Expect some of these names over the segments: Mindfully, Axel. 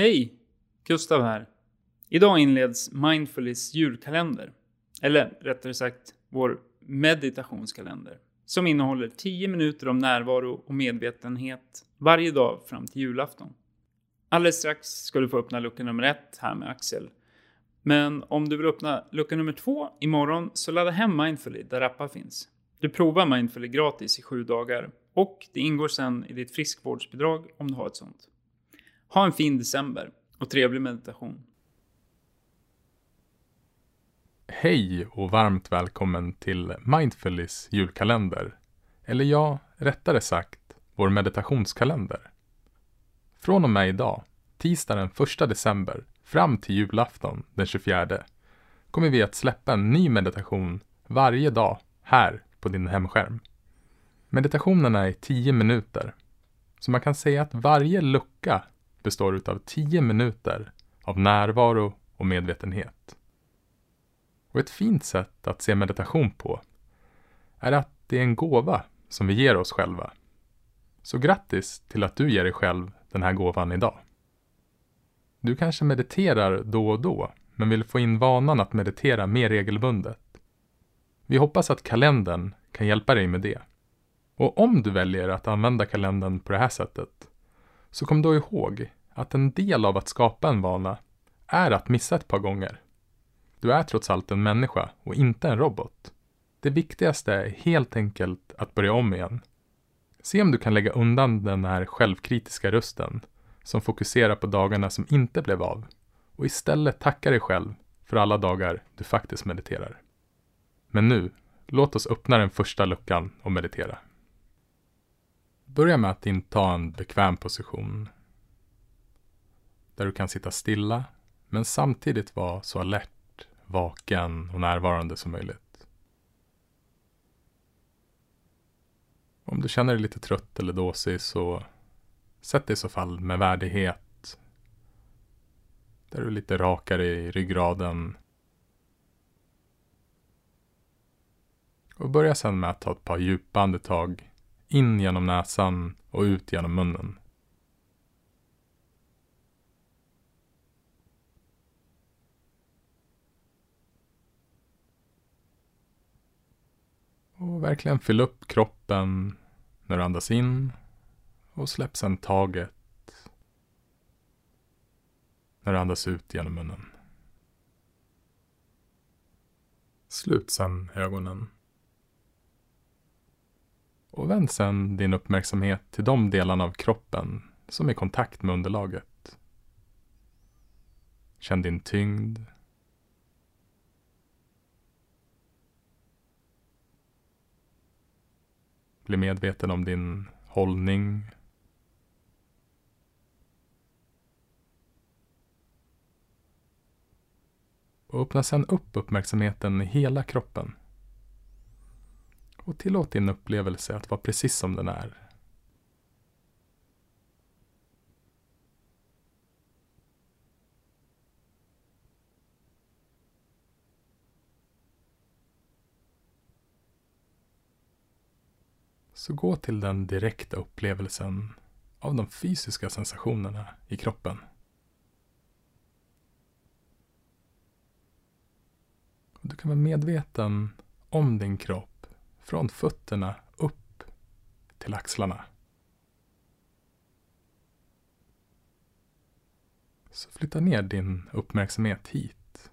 Hej! Gustav här. Idag inleds Mindfullys julkalender. Eller rättare sagt vår meditationskalender. Som innehåller 10 minuter om närvaro och medvetenhet varje dag fram till julafton. Alldeles strax ska du få öppna lucka nummer 1 här med Axel. Men om du vill öppna lucka nummer 2 imorgon så ladda hem Mindfully där appar finns. Du provar Mindfully gratis i 7 dagar och det ingår sen i ditt friskvårdsbidrag om du har ett sånt. Ha en fin december och trevlig meditation. Hej och varmt välkommen till Mindfulys julkalender. Eller ja, rättare sagt, vår meditationskalender. Från och med idag, tisdag den 1 december, fram till julafton den 24, kommer vi att släppa en ny meditation varje dag här på din hemskärm. Meditationerna är 10 minuter. Så man kan säga att varje lucka består utav 10 minuter av närvaro och medvetenhet. Och ett fint sätt att se meditation på är att det är en gåva som vi ger oss själva. Så grattis till att du ger dig själv den här gåvan idag. Du kanske mediterar då och då, men vill få in vanan att meditera mer regelbundet. Vi hoppas att kalendern kan hjälpa dig med det. Och om du väljer att använda kalendern på det här sättet, så kom då ihåg att en del av att skapa en vana är att missa ett par gånger. Du är trots allt en människa och inte en robot. Det viktigaste är helt enkelt att börja om igen. Se om du kan lägga undan den här självkritiska rösten som fokuserar på dagarna som inte blev av och istället tacka dig själv för alla dagar du faktiskt mediterar. Men nu, låt oss öppna den första luckan och meditera. Börja med att inta en bekväm position där du kan sitta stilla men samtidigt vara så alert, vaken och närvarande som möjligt. Om du känner dig lite trött eller dåsig så sätt dig i så fall med värdighet där du lite rakare i ryggraden och börja sedan med att ta ett par djupa andetag in genom näsan och ut genom munnen. Och verkligen fyll upp kroppen när du andas in och släpp sedan taget när du andas ut genom munnen. Slut sedan ögonen. Och vänd sedan din uppmärksamhet till de delarna av kroppen som är i kontakt med underlaget. Känn din tyngd. Bli medveten om din hållning. Och öppna sedan upp uppmärksamheten i hela kroppen. Och tillåt din upplevelse att vara precis som den är. Så gå till den direkta upplevelsen av de fysiska sensationerna i kroppen. Du kan vara medveten om din kropp. Från fötterna upp till axlarna. Så flytta ner din uppmärksamhet hit.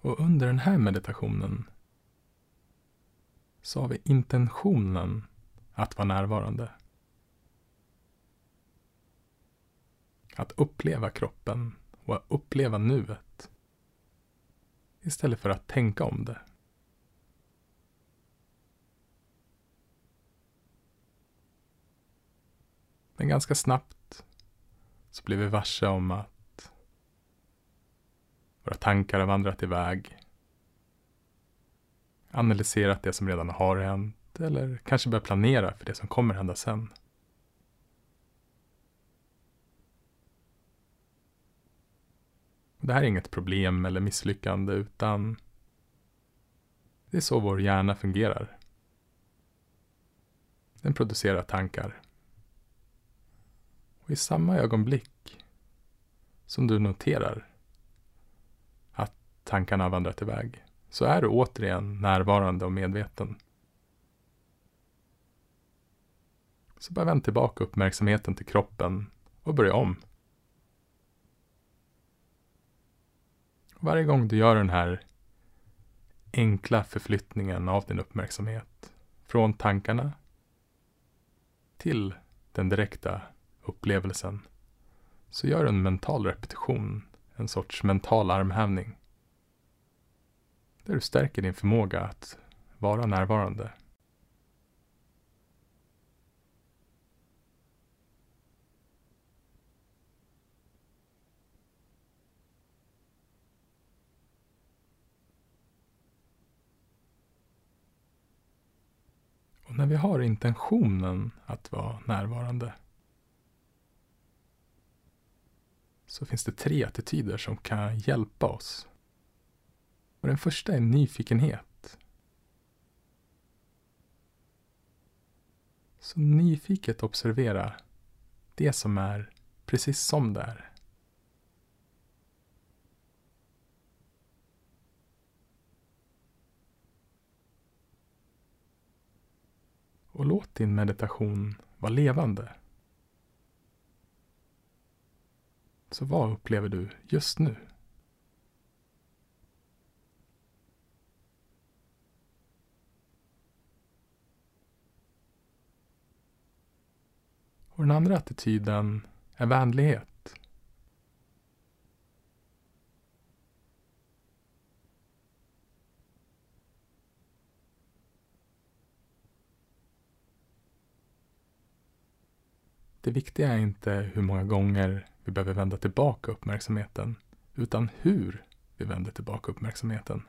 Och under den här meditationen så har vi intentionen att vara närvarande. Att uppleva kroppen och att uppleva nuet. Istället för att tänka om det. Men ganska snabbt så blir vi varse om att våra tankar har vandrat iväg. Analyserat det som redan har hänt eller kanske börja planera för det som kommer hända sen. Det här är inget problem eller misslyckande, utan det är så vår hjärna fungerar. Den producerar tankar. Och i samma ögonblick som du noterar att tankarna har vandrat iväg, så är du återigen närvarande och medveten. Så bara vänd tillbaka uppmärksamheten till kroppen och börja om. Varje gång du gör den här enkla förflyttningen av din uppmärksamhet från tankarna till den direkta upplevelsen, så gör en mental repetition, en sorts mental armhävning, där du stärker din förmåga att vara närvarande. När vi har intentionen att vara närvarande, så finns det 3 attityder som kan hjälpa oss. Och den första är nyfikenhet. Så nyfiket observera det som är precis som det är. Och låt din meditation vara levande. Så vad upplever du just nu? Och den andra attityden är vänlighet. Det viktiga är inte hur många gånger vi behöver vända tillbaka uppmärksamheten, utan hur vi vänder tillbaka uppmärksamheten.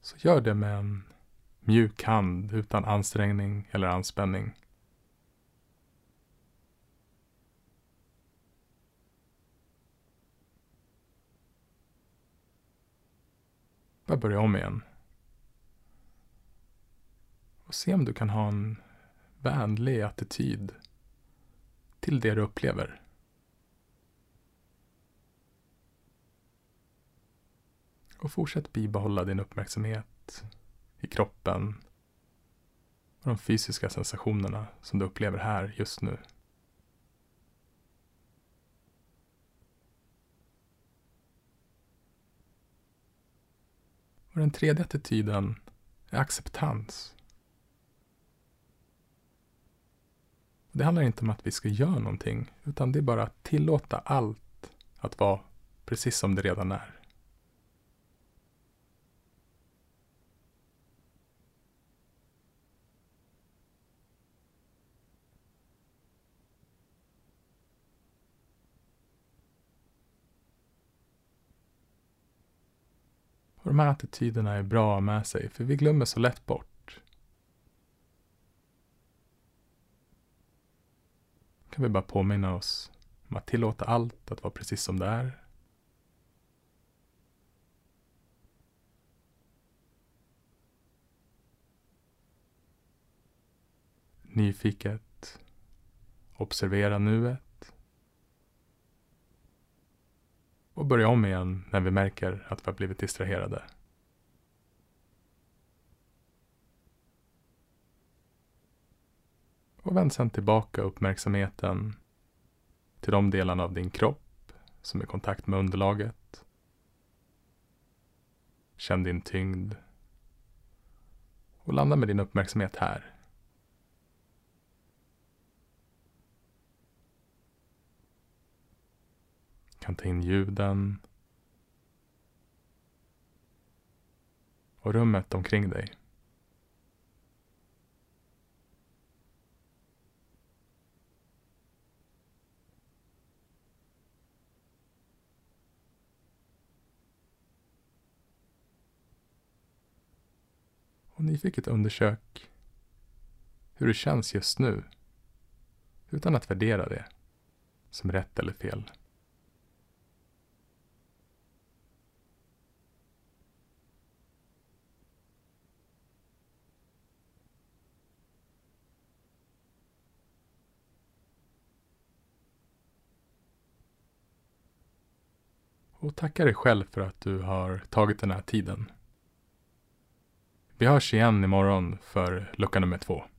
Så gör det med en mjuk hand utan ansträngning eller anspänning. Bara börja om igen. Och se om du kan ha en vänlig attityd till det du upplever. Och fortsätt bibehålla din uppmärksamhet i kroppen och de fysiska sensationerna som du upplever här just nu. Och den tredje attityden är acceptans. Det handlar inte om att vi ska göra någonting, utan det är bara att tillåta allt att vara precis som det redan är. Och de här attityderna är bra med sig, för vi glömmer så lätt bort. Kan vi bara påminna oss om att tillåta allt att vara precis som det är. Nyfiket. Observera nuet. Och börja om igen när vi märker att vi har blivit distraherade. Och vänd sedan tillbaka uppmärksamheten till de delarna av din kropp som är i kontakt med underlaget. Känn din tyngd. Och landa med din uppmärksamhet här. Du kan ta in ljuden och rummet omkring dig. och nyfiket undersök hur det känns just nu utan att värdera det som rätt eller fel. Och tacka dig själv för att du har tagit den här tiden. Vi hörs igen imorgon för lucka nummer 2.